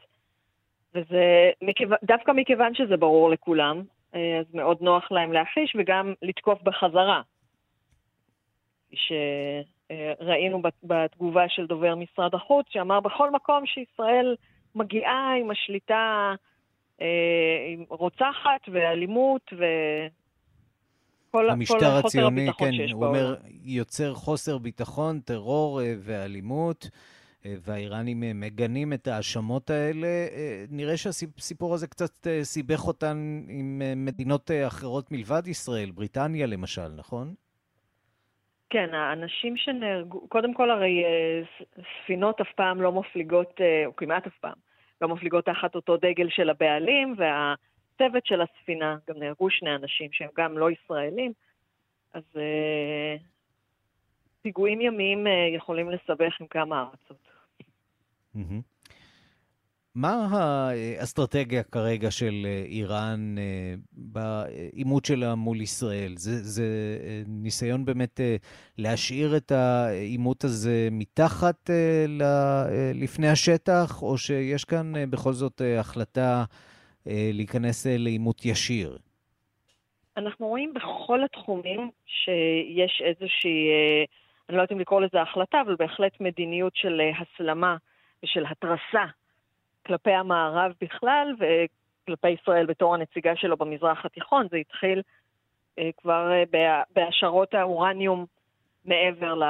וזה מכיו, דווקא מכיוון שזה ברור לכולם, אה, אז מאוד נוח להם להכחיש וגם לתקוף בחזרה. שראינו בתגובה של דובר משרד החוץ, שאמר בכל מקום שישראל מגיעה עם השליטה עם רוצחת ואלימות וכל המשטר הציוני, כן, הוא אומר, יוצר חוסר ביטחון, טרור ואלימות, והאיראנים מגנים את האשמות האלה. נראה שהסיפור הזה קצת סיבך אותן עם מדינות אחרות מלבד ישראל, בריטניה למשל, נכון? כן, האנשים שנהרגו, קודם כל הרי ספינות אף פעם לא מפליגות, או כמעט אף פעם, לא מפליגות תחת אותו דגל של הבעלים, והצוות של הספינה, גם נהרגו שני אנשים שהם גם לא ישראלים, אז אה, פיגועים ימיים אה, יכולים לסבך עם כמה ארצות. Mm-hmm. מה האסטרטגיה כרגע של איראן בעימות שלה מול ישראל? זה, זה ניסיון באמת להשאיר את העימות הזה מתחת לפני השטח, או שיש כאן בכל זאת החלטה להיכנס לעימות ישיר? אנחנו רואים בכל התחומים שיש איזושהי, אני לא יודעת אם לקרוא לזה החלטה, אבל בהחלט מדיניות של הסלמה ושל התרסה, כלפי המערב בכלל וכלפי ישראל בתור הנציגה שלו במזרח התיכון. זה התחיל אה, כבר אה, בה, בהשארות האורניום מעבר ל,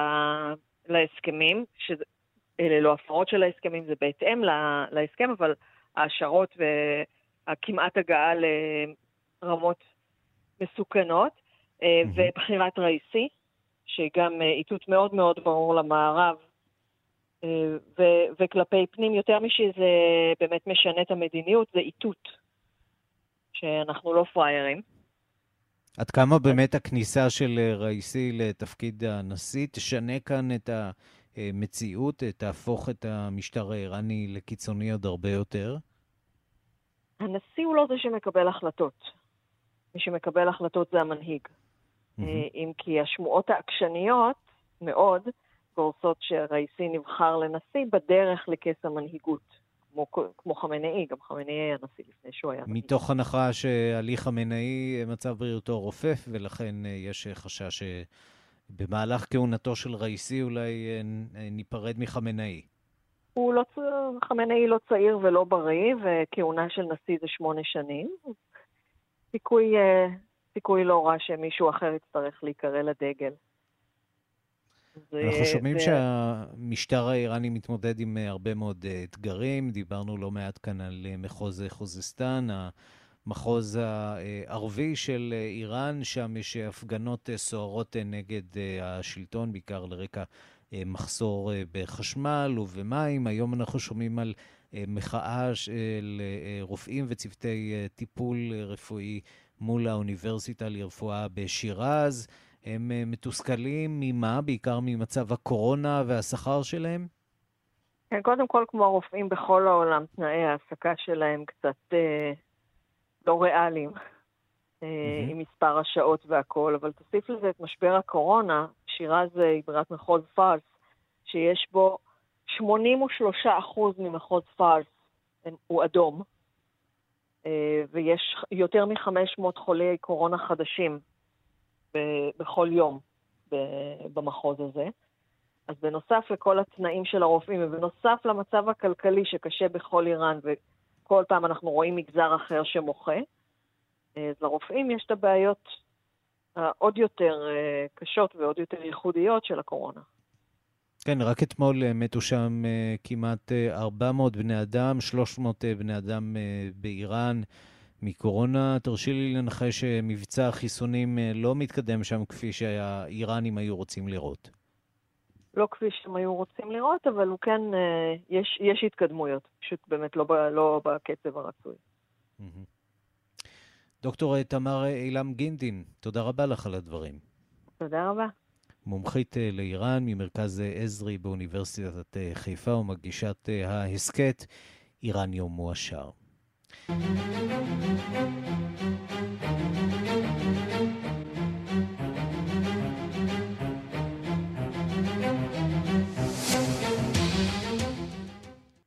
להסכמים, שאלה לא הפרות של ההסכמים, זה בהתאם לה, להסכם, אבל ההשארות והכמעט הגעה לרמות מסוכנות, אה, ובחירת רעיסי, שגם איתות מאוד מאוד ברור למערב, ו- וכלפי פנים, יותר משזה באמת משנה את המדיניות, זה איתות שאנחנו לא פריירים. עד כמה באמת הכניסה של רעיסי לתפקיד הנשיא תשנה כאן את המציאות, תהפוך את המשטר האיראני לקיצוני עוד הרבה יותר? הנשיא הוא לא זה שמקבל החלטות. מי שמקבל החלטות זה המנהיג. Mm-hmm. אם כי השמועות העקשניות מאוד, קורסות שרעיסי נבחר לנשיא בדרך לכס המנהיגות, כמו, כמו חמנאי, גם חמנאי היה נשיא לפני שהוא היה נשיא. מתוך הנחה שעלי חמנאי מצב בריאותו רופף, ולכן יש חשש שבמהלך כהונתו של רעיסי אולי ניפרד מחמנאי. הוא לא, חמנאי לא צעיר ולא בריא, וכהונה של נשיא זה שמונה שנים. סיכוי, סיכוי לא רע שמישהו אחר יצטרך להיקרא לדגל. אנחנו שומעים שהמשטר האיראני מתמודד עם הרבה מאוד אתגרים, דיברנו לא מעט כאן על מחוז חוזסטן, המחוז הערבי של איראן, שם יש הפגנות סוערות נגד השלטון, בעיקר לרקע מחסור בחשמל ובמים. היום אנחנו שומעים על מחאה של רופאים וצוותי טיפול רפואי מול האוניברסיטה לרפואה בשירז. הם מתוסכלים ממה? בעיקר ממצב הקורונה והשכר שלהם? כן, קודם כל, כמו הרופאים בכל העולם, תנאי ההעסקה שלהם קצת אה, לא ריאליים, אה, mm-hmm. עם מספר השעות והכל, אבל תוסיף לזה את משבר הקורונה, שירז זה עברת מחוז פארס, שיש בו שמונים ושלושה אחוז ממחוז פארס הוא אדום, אה, ויש יותר מ-חמש מאות חולי קורונה חדשים, בכל יום במחוז הזה. אז בנוסף לכל התנאים של הרופאים, ובנוסף למצב הכלכלי שקשה בכל איראן, וכל פעם אנחנו רואים מגזר אחר שמוחה, אז לרופאים יש את הבעיות עוד יותר קשות ועוד יותר ייחודיות של הקורונה. כן, רק אתמול מתו שם כמעט ארבע מאות בני אדם, שלוש מאות בני אדם באיראן, מקורונה. תרשי לי לנחש שמבצע החיסונים לא מתקדם שם כפי שהאיראנים היו רוצים לראות. לא כפי שהם היו רוצים לראות, אבל הוא כן, יש, יש התקדמויות, פשוט באמת לא, לא בקצב הרצוי. דוקטור תמר אילם גינדין, תודה רבה לך על הדברים. תודה רבה. מומחית לאיראן ממרכז עֶזְרי באוניברסיטת חיפה ומגישת ההסכת איראניום מועשר. Thank you.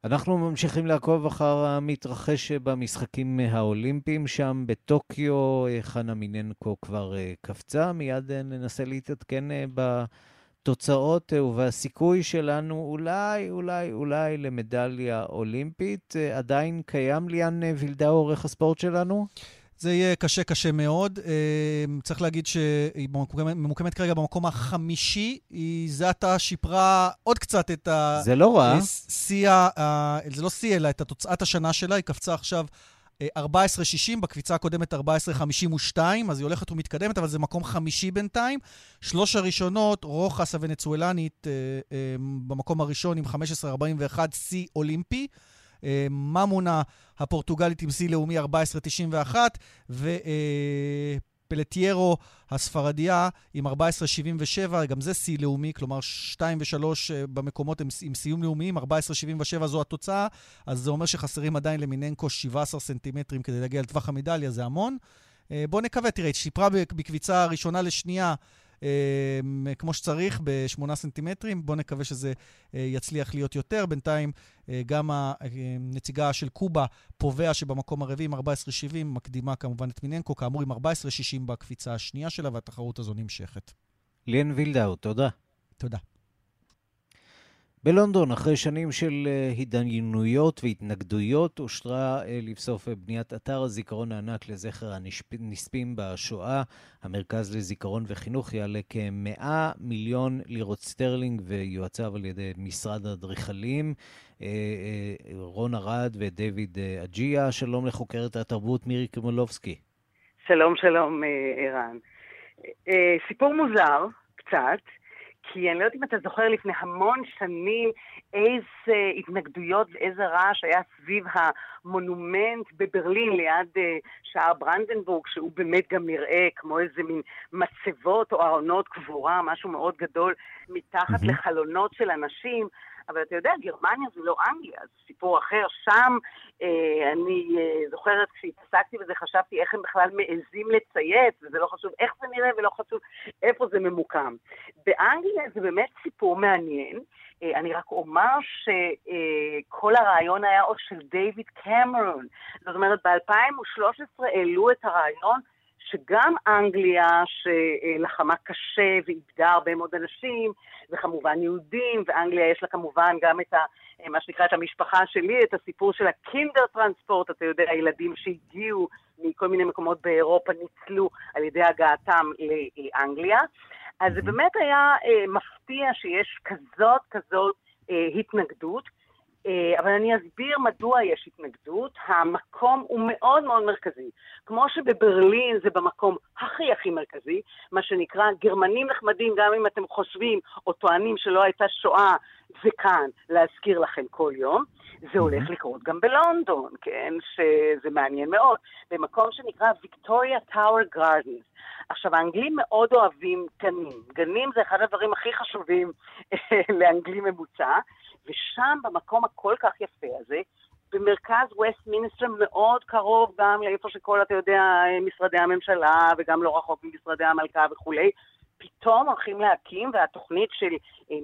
אנחנו ממשיכים לעקוב אחר המתרחש במשחקים האולימפיים שם בטוקיו. חנה מיננקו כבר קפצה, מיד ננסה להתעדכן בתוצאות ובסיכוי שלנו אולי, אולי, אולי למדליה אולימפית. עדיין קיים ליאן וילדאו, עורך הספורט שלנו? זה יהיה קשה קשה מאוד. צריך להגיד שהיא ממוקמת כרגע במקום החמישי, היא זאתה שיפרה עוד קצת את ה... זה לא רע. זה לא סי, אלא את התוצאת השנה שלה, היא קפצה עכשיו ארבע עשרה שישים, בקביצה הקודמת ארבע עשרה חמישים ושתיים, אז היא הולכת ומתקדמת, אבל זה מקום חמישי בינתיים. שלוש הראשונות, רוחס הוונצואלנית במקום הראשון עם חמש עשרה ארבעים ואחת, סי אולימפי. ממונה הפורטוגלית עם סי לאומי ארבע עשרה תשעים ואחת, ופלטיירו הספרדיה עם ארבע עשרה שבעים ושבע, גם זה סי לאומי, כלומר שתיים ושלוש במקומות עם סיום לאומיים, ארבע עשרה שבעים ושבע זו התוצאה, אז זה אומר שחסרים עדיין למיננקו שבעה עשר סנטימטרים כדי להגיע לטווח המדליה, זה המון. בוא נקווה, תראה, שיפרה בקביצה הראשונה לשנייה, כמו שצריך, בשמונה סנטימטרים. בוא נקווה שזה יצליח להיות יותר. בינתיים גם הנציגה של קובה פובע שבמקום הרביעי עם ארבע עשרה שבעים, מקדימה כמובן את מיננקו, כאמור עם ארבע עשרה שישים בקפיצה השנייה שלה, והתחרות הזו נמשכת. ליאן וילדאו, תודה. תודה. בלונדון, אחרי שנים של הידיינויות והתנגדויות, אושרה לבסוף בניית אתר הזיכרון הענק לזכר הנספים בשואה. המרכז לזיכרון וחינוך יעלה כ-מאה מיליון לירות סטרלינג ויועצב על ידי משרד האדריכלים. רון ארד ודויד אג'יה, שלום לחוקרת התרבות מירי קרימולובסקי. שלום, שלום ערן. סיפור מוזר, קצת. כי אני לא יודעת אם אתה זוכר לפני המון שנים איזה התנגדויות ואיזה רעש היה סביב המונומנט בברלין ליד שער ברנדנבורג, שהוא באמת גם נראה כמו איזה מין מצבות או ארונות קבורה, משהו מאוד גדול מתחת לחלונות של אנשים. אבל אתה יודע, גרמניה זה לא אנגליה, זה סיפור אחר. שם אה, אני אה, זוכרת כשהתעסקתי בזה, חשבתי איך הם בכלל מעזים לצייץ, וזה לא חשוב איך זה נראה ולא חשוב איפה זה ממוקם. באנגליה זה באמת סיפור מעניין. אה, אני רק אומר שכל אה, הרעיון היה עוד של דייוויד קמרון. זאת אומרת, ב-אלפיים ושלוש עשרה העלו את הרעיון שגם אנגליה שלחמה קשה ואיבדה הרבה מאוד אנשים, וכמובן יהודים, ואנגליה יש לה כמובן גם את ה, מה שנקרא את המשפחה שלי, את הסיפור של הקינדר טרנספורט, אתה יודע, הילדים שהגיעו מכל מיני מקומות באירופה ניצלו על ידי הגעתם לאנגליה. אז זה באמת היה מפתיע שיש כזאת כזאת התנגדות, אבל אני אסביר מדוע יש התנגדות. המקום הוא מאוד מאוד מרכזי. כמו שבברלין זה במקום הכי הכי מרכזי, מה שנקרא גרמנים נחמדים, גם אם אתם חושבים או טוענים שלא הייתה שואה, זה כאן, להזכיר לכם כל יום. זה הולך לקרות גם בלונדון, כן? שזה מעניין מאוד. במקום שנקרא ויקטוריה טאוור גארדנס. עכשיו, האנגלים מאוד אוהבים גנים. גנים זה אחד הדברים הכי חשובים לאנגלים ממוצע. ושם במקום הכל כך יפה הזה, במרכז וסטמינסטר מאוד קרוב גם לאיפה שכל, אתה יודע, משרדי הממשלה וגם לא רחוק ממשרדי המלכה וכולי, פתאום הולכים להקים, והתוכנית של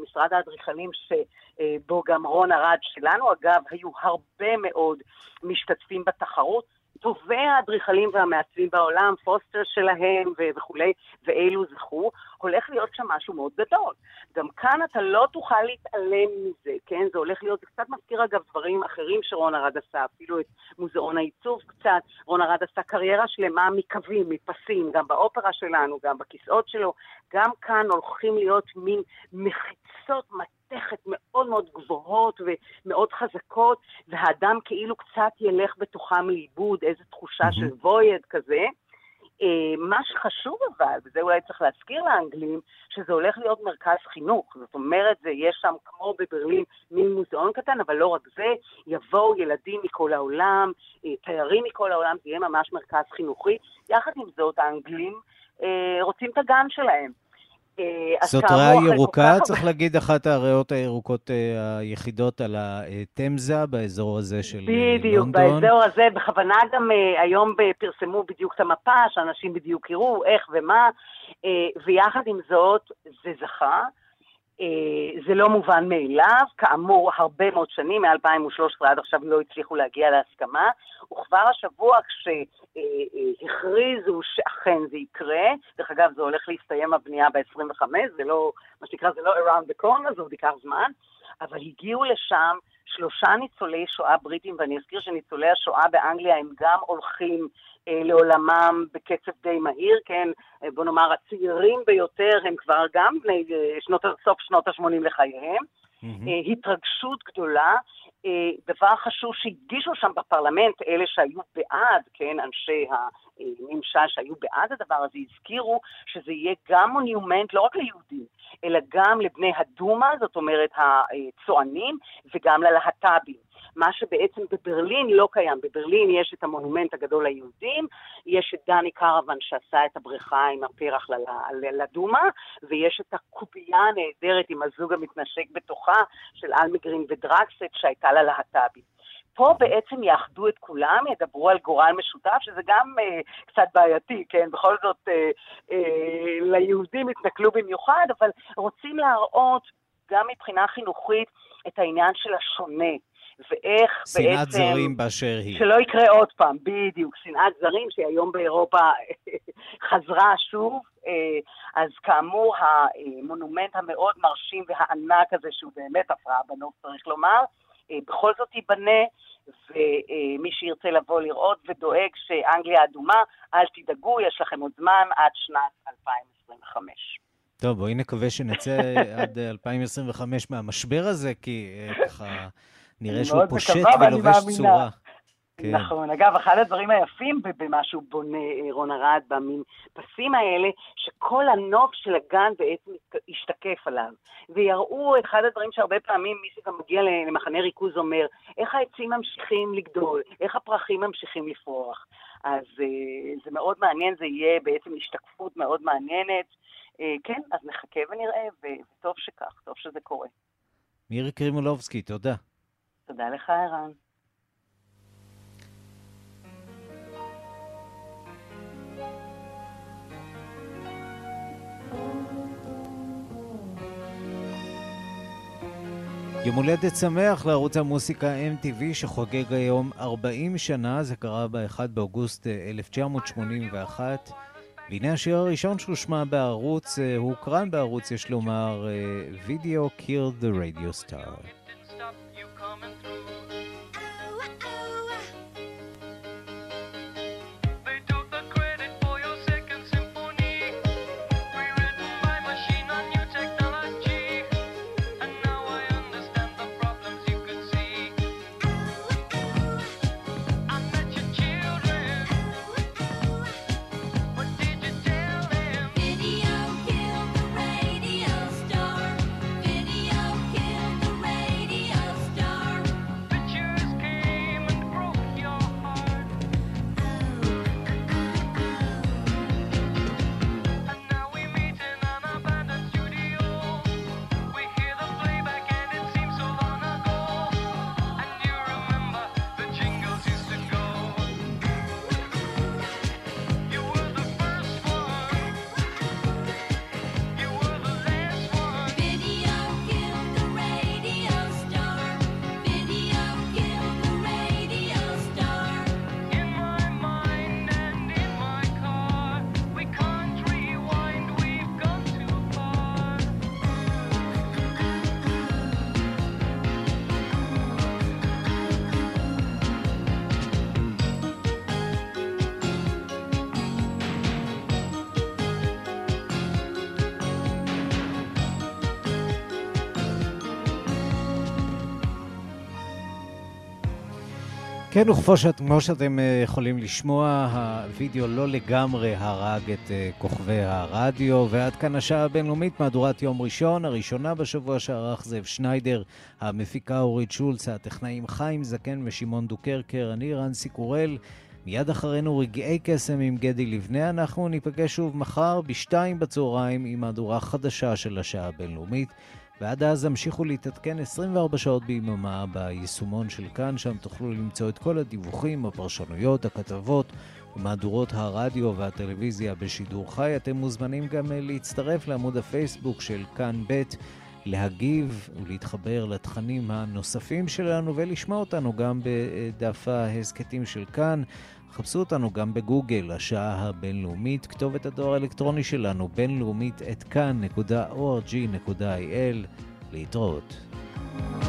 משרד האדריכלים שבו גם רון ארד שלנו, אגב, היו הרבה מאוד משתתפים בתחרות, טובי האדריכלים והמעצבים בעולם, פוסטר שלהם וכולי, ואילו זכו, הולך להיות שם משהו מאוד גדול. גם כאן אתה לא תוכל להתעלם מזה, כן? זה הולך להיות, זה קצת מזכיר אגב דברים אחרים שרון ארד עשה, אפילו את מוזיאון העיצוב קצת. רון ארד עשה קריירה שלמה מקווים, מפסים, גם באופרה שלנו, גם בכיסאות שלו. גם כאן הולכים להיות מין מחיצות מתאים, תכת מאוד מאוד גבוהות ומאוד חזקות, והאדם כאילו קצת ילך בתוכם לאיבוד, איזו תחושה mm-hmm. של וויד כזה. אה, מה שחשוב אבל, וזה אולי צריך להזכיר לאנגלים, שזה הולך להיות מרכז חינוך. זאת אומרת, זה יש שם כמו בברלין מין מוזיאון קטן, אבל לא רק זה, יבואו ילדים מכל העולם, תיירים מכל העולם, זה יהיה ממש מרכז חינוכי. יחד עם זאת, האנגלים אה, רוצים את הגן שלהם. זאת ריאה ירוקה, צריך להגיד, אחת הריאות הירוקות היחידות על התמזה באזור הזה של לונדון. בדיוק, באזור הזה, בכוונה גם היום פרסמו בדיוק את המפה, שאנשים בדיוק יראו איך ומה, ויחד עם זאת זה זכה. זה לא מובן מאליו, כאמור הרבה מאוד שנים, מ-אלפיים ושלוש עשרה עד עכשיו לא הצליחו להגיע להסכמה, וכבר השבוע כשהכריזו שאכן זה יקרה, דרך אגב זה הולך להסתיים הבנייה ב-עשרים וחמש, זה לא, מה שנקרא זה לא around the corner, זה עוד יקר זמן, אבל הגיעו לשם שלושה ניצולי שואה בריטים, ואני אזכיר שניצולי השואה באנגליה הם גם הולכים לעולמם בקצב די מהיר, כן, בוא נאמר, הצעירים ביותר הם כבר גם בני שנות, סוף שנות ה-שמונים לחייהם, mm-hmm. התרגשות גדולה, דבר חשוב שהדגישו שם בפרלמנט, אלה שהיו בעד, כן, אנשי הממשל שהיו בעד הדבר הזה, הזכירו שזה יהיה גם מונומנט, לא רק ליהודים, אלא גם לבני הדומה, זאת אומרת הצוענים, וגם ללהט"בים. מה שבעצם בברלין לא קיים. בברלין יש את המונומנט הגדול ליהודים, יש את דני קרוון שעשה את הבריכה עם הפרח לדומה, ויש את הקובייה הנהדרת עם הזוג המתנשק בתוכה של אלמי גרין ודרקסט שהייתה לה להט"בים. פה בעצם יאחדו את כולם, ידברו על גורל משותף, שזה גם אה, קצת בעייתי, כן? בכל זאת אה, אה, ליהודים התנכלו במיוחד, אבל רוצים להראות גם מבחינה חינוכית את העניין של השונה. ואיך בעצם... שנאת זרים באשר היא. שלא יקרה עוד פעם, בדיוק, שנאת זרים שהיום באירופה חזרה שוב, אז כאמור המונומנט המאוד מרשים והענק הזה, שהוא באמת הפרעה בנוף צריך לומר, בכל זאת ייבנה, ומי שירצה לבוא לראות ודואג שאנגליה אדומה, אל תדאגו, יש לכם עוד זמן עד שנת אלפיים עשרים וחמש. טוב, בואי נקווה שנצא עד אלפיים עשרים וחמש מהמשבר הזה, כי ככה... נראה שהוא פושט ולובש צורה. כן. נכון, אגב, אחד הדברים היפים במה שהוא בונה רון ארד במפסים האלה, שכל הנוף של הגן בעצם השתקף עליו. ויראו אחד הדברים שהרבה פעמים מי שגם מגיע למחנה ריכוז אומר, איך העצים ממשיכים לגדול, איך הפרחים ממשיכים לפרוח. אז זה מאוד מעניין, זה יהיה בעצם השתקפות מאוד מעניינת. כן, אז נחכה ונראה, וטוב שכך, טוב שזה קורה. מירי קרימולובסקי, תודה. תודה לך, ערן. יום הולדת שמח לערוץ המוסיקה אם טי וי שחוגג היום ארבעים שנה, זה קרה ב-אחד באוגוסט אלף תשע מאות שמונים ואחת. והנה השיר הראשון שהושמע בערוץ, הוקרן בערוץ, יש לומר, Video Killed the Radio Star. כן, וכמו שאתם יכולים לשמוע, הווידאו לא לגמרי הרג את כוכבי הרדיו, ועד כאן השעה הבינלאומית, מהדורת יום ראשון, הראשונה בשבוע שערך זאב שניידר, המפיקה אורית שולץ, הטכנאים חיים זקן ושימון דוקרקר, אני ערן סיקורל, מיד אחרינו רגעי קסם עם גדי לבנה, אנחנו ניפגש שוב מחר בשתיים בצהריים עם מהדורה חדשה של השעה הבינלאומית, ועד אז המשיכו להתעדכן עשרים וארבע שעות ביממה ביישומון של כאן, שם תוכלו למצוא את כל הדיווחים, הפרשנויות, הכתבות ומהדורות הרדיו והטלוויזיה בשידור חי. אתם מוזמנים גם להצטרף לעמוד הפייסבוק של כאן ב' להגיב ולהתחבר לתכנים הנוספים שלנו ולשמוע אותנו גם בדף ההסכתים של כאן. חפשו אותנו גם בגוגל, השעה הבינלאומית, כתובת הדואר האלקטרוני שלנו, בינלאומית את כאן נקודה או אר ג'י נקודה איי אל. להתראות.